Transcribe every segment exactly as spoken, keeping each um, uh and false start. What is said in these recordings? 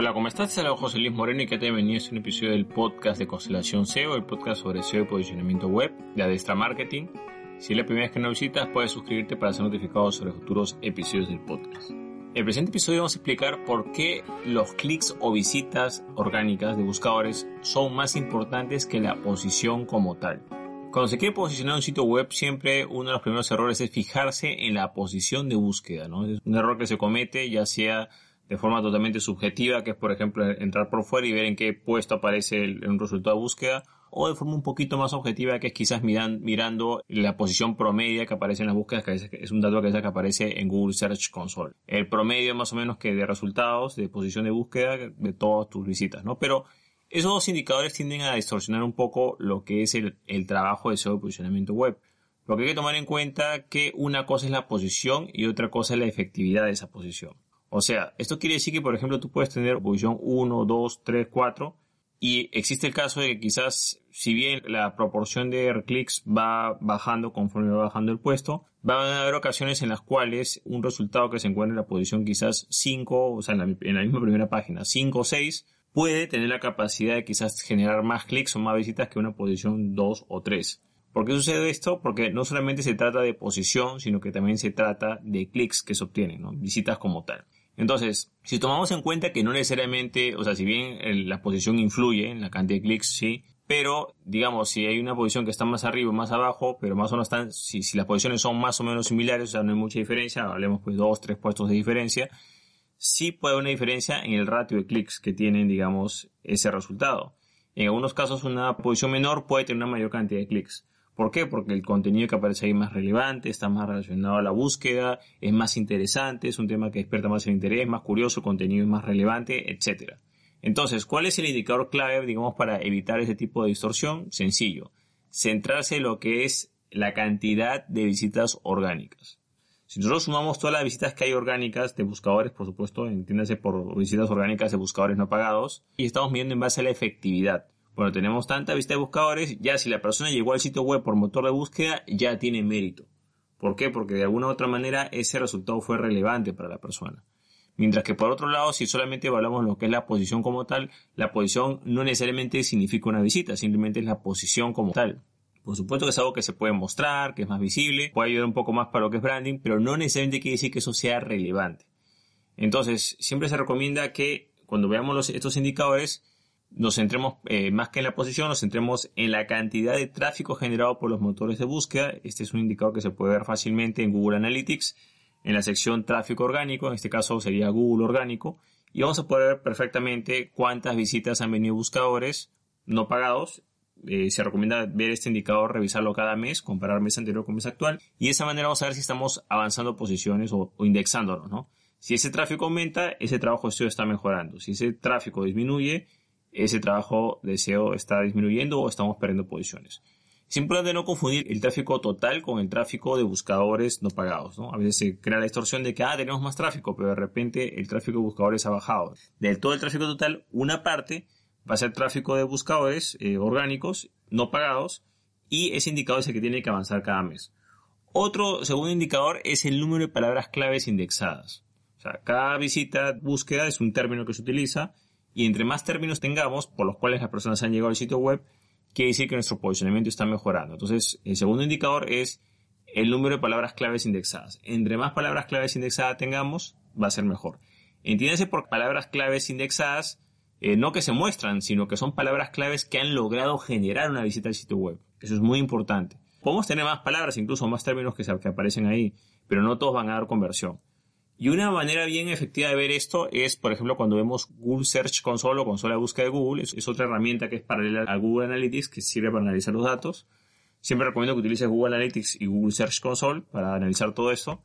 Hola, ¿cómo estás? Soy José Luis Moreno y que te bienvenido a un episodio del podcast de Constelación S E O, el podcast sobre S E O y posicionamiento web, de Adestra Marketing. Si es la primera vez que nos visitas, puedes suscribirte para ser notificado sobre futuros episodios del podcast. En el presente episodio vamos a explicar por qué los clics o visitas orgánicas de buscadores son más importantes que la posición como tal. Cuando se quiere posicionar un sitio web, siempre uno de los primeros errores es fijarse en la posición de búsqueda, ¿no? Es un error que se comete, ya sea de forma totalmente subjetiva, que es, por ejemplo, entrar por fuera y ver en qué puesto aparece el, un resultado de búsqueda, o de forma un poquito más objetiva, que es quizás miran, mirando la posición promedio que aparece en las búsquedas, que es un dato que que aparece en Google Search Console. El promedio, más o menos, que de resultados, de posición de búsqueda, de todas tus visitas, ¿no? Pero esos dos indicadores tienden a distorsionar un poco lo que es el, el trabajo de S E O y posicionamiento web. Lo que hay que tomar en cuenta que una cosa es la posición y otra cosa es la efectividad de esa posición. O sea, esto quiere decir que, por ejemplo, tú puedes tener posición uno, dos, tres, cuatro y existe el caso de que quizás, si bien la proporción de clics va bajando conforme va bajando el puesto, van a haber ocasiones en las cuales un resultado que se encuentra en la posición quizás cinco, o sea, en la, en la misma primera página, cinco o seis, puede tener la capacidad de quizás generar más clics o más visitas que una posición dos o tres. ¿Por qué sucede esto? Porque no solamente se trata de posición, sino que también se trata de clics que se obtienen, ¿no? Visitas como tal. Entonces, si tomamos en cuenta que no necesariamente, o sea, si bien la posición influye en la cantidad de clics, sí, pero, digamos, si hay una posición que está más arriba o más abajo, pero más o menos están, si, si las posiciones son más o menos similares, o sea, no hay mucha diferencia, hablemos pues dos, tres puestos de diferencia, sí puede haber una diferencia en el ratio de clics que tienen, digamos, ese resultado. En algunos casos una posición menor puede tener una mayor cantidad de clics. ¿Por qué? Porque el contenido que aparece ahí es más relevante, está más relacionado a la búsqueda, es más interesante, es un tema que despierta más el interés, más curioso, el contenido es más relevante, etcétera. Entonces, ¿cuál es el indicador clave, digamos, para evitar ese tipo de distorsión? Sencillo, centrarse en lo que es la cantidad de visitas orgánicas. Si nosotros sumamos todas las visitas que hay orgánicas de buscadores, por supuesto, entiéndase por visitas orgánicas de buscadores no pagados, y estamos midiendo en base a la efectividad. Bueno, tenemos tanta visita de buscadores, ya si la persona llegó al sitio web por motor de búsqueda, ya tiene mérito. ¿Por qué? Porque de alguna u otra manera ese resultado fue relevante para la persona. Mientras que por otro lado, si solamente evaluamos lo que es la posición como tal, la posición no necesariamente significa una visita, simplemente es la posición como tal. Por supuesto que es algo que se puede mostrar, que es más visible, puede ayudar un poco más para lo que es branding, pero no necesariamente quiere decir que eso sea relevante. Entonces, siempre se recomienda que cuando veamos los, estos indicadores, nos centremos eh, más que en la posición, nos centremos en la cantidad de tráfico generado por los motores de búsqueda. Este es un indicador que se puede ver fácilmente en Google Analytics, en la sección tráfico orgánico, en este caso sería Google orgánico, y vamos a poder ver perfectamente cuántas visitas han venido buscadores no pagados. Eh, se recomienda ver este indicador, revisarlo cada mes, comparar mes anterior con mes actual, y de esa manera vamos a ver si estamos avanzando posiciones o, o indexándonos, ¿no? Si ese tráfico aumenta, ese trabajo de S E O está mejorando. Si ese tráfico disminuye, ese trabajo de S E O está disminuyendo o estamos perdiendo posiciones. Es importante no confundir el tráfico total con el tráfico de buscadores no pagados, ¿no? A veces se crea la distorsión de que, ah, tenemos más tráfico, pero de repente el tráfico de buscadores ha bajado. Del todo el tráfico total, una parte va a ser tráfico de buscadores eh, orgánicos, no pagados, y ese indicador es el que tiene que avanzar cada mes. Otro segundo indicador es el número de palabras claves indexadas. O sea, cada visita, búsqueda, es un término que se utiliza, y entre más términos tengamos por los cuales las personas han llegado al sitio web, quiere decir que nuestro posicionamiento está mejorando. Entonces, el segundo indicador es el número de palabras claves indexadas. Entre más palabras claves indexadas tengamos, va a ser mejor. Entiéndase por palabras claves indexadas, eh, no que se muestran, sino que son palabras claves que han logrado generar una visita al sitio web. Eso es muy importante. Podemos tener más palabras, incluso más términos que, se, que aparecen ahí, pero no todos van a dar conversión. Y una manera bien efectiva de ver esto es, por ejemplo, cuando vemos Google Search Console o consola de búsqueda de Google. Es, es otra herramienta que es paralela a Google Analytics, que sirve para analizar los datos. Siempre recomiendo que utilices Google Analytics y Google Search Console para analizar todo esto.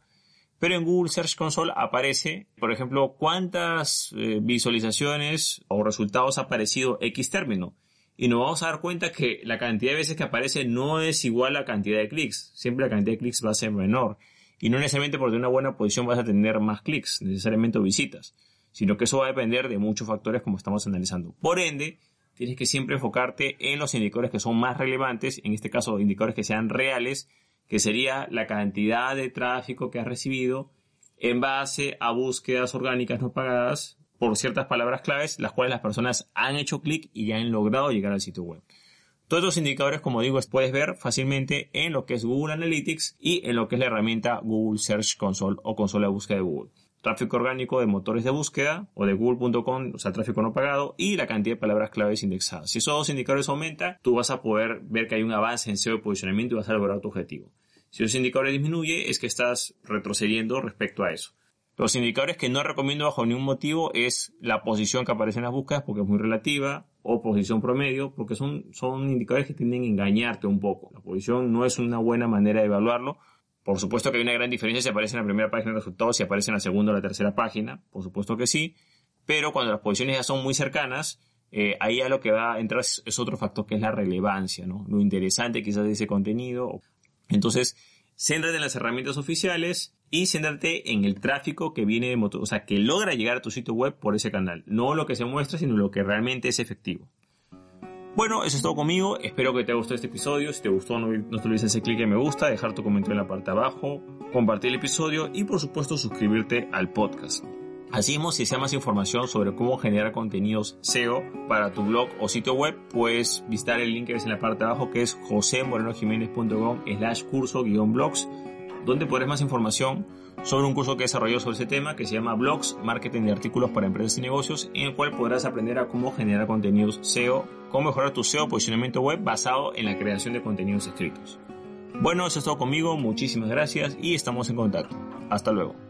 Pero en Google Search Console aparece, por ejemplo, cuántas eh, visualizaciones o resultados ha aparecido X término. Y nos vamos a dar cuenta que la cantidad de veces que aparece no es igual a la cantidad de clics. Siempre la cantidad de clics va a ser menor. Y no necesariamente por tener una buena posición vas a tener más clics, necesariamente o visitas, sino que eso va a depender de muchos factores como estamos analizando. Por ende, tienes que siempre enfocarte en los indicadores que son más relevantes, en este caso indicadores que sean reales, que sería la cantidad de tráfico que has recibido en base a búsquedas orgánicas no pagadas por ciertas palabras claves, las cuales las personas han hecho clic y ya han logrado llegar al sitio web. Todos estos indicadores, como digo, puedes ver fácilmente en lo que es Google Analytics y en lo que es la herramienta Google Search Console o consola de búsqueda de Google. Tráfico orgánico de motores de búsqueda o de Google punto com, o sea, tráfico no pagado, y la cantidad de palabras claves indexadas. Si esos dos indicadores aumentan, tú vas a poder ver que hay un avance en S E O y posicionamiento y vas a lograr tu objetivo. Si esos indicadores disminuyen, es que estás retrocediendo respecto a eso. Los indicadores que no recomiendo bajo ningún motivo es la posición que aparece en las búsquedas, porque es muy relativa, o posición promedio, porque son, son indicadores que tienden a engañarte un poco. La posición no es una buena manera de evaluarlo. Por supuesto que hay una gran diferencia si aparece en la primera página de resultados, si aparece en la segunda o la tercera página, por supuesto que sí, pero cuando las posiciones ya son muy cercanas, eh, ahí a lo que va a entrar es otro factor que es la relevancia, ¿no? Lo interesante quizás de ese contenido. Entonces, céntrate en las herramientas oficiales y céntrate en el tráfico que viene de motor, o sea, que logra llegar a tu sitio web por ese canal, no lo que se muestra, sino lo que realmente es efectivo. Bueno, eso es todo conmigo. Espero que te haya gustado este episodio. Si te gustó, no, no te olvides de hacer clic en me gusta, dejar tu comentario en la parte de abajo, compartir el episodio y, por supuesto, suscribirte al podcast. Asimismo, si deseas más información sobre cómo generar contenidos S E O para tu blog o sitio web, puedes visitar el link que ves en la parte de abajo, que es josemorenojiménez punto com slash curso guión blogs, donde podrás más información sobre un curso que he desarrollado sobre ese tema que se llama Blogs, Marketing de Artículos para Empresas y Negocios, en el cual podrás aprender a cómo generar contenidos S E O, cómo mejorar tu S E O, posicionamiento web basado en la creación de contenidos escritos. Bueno, eso es todo conmigo, muchísimas gracias y estamos en contacto. Hasta luego.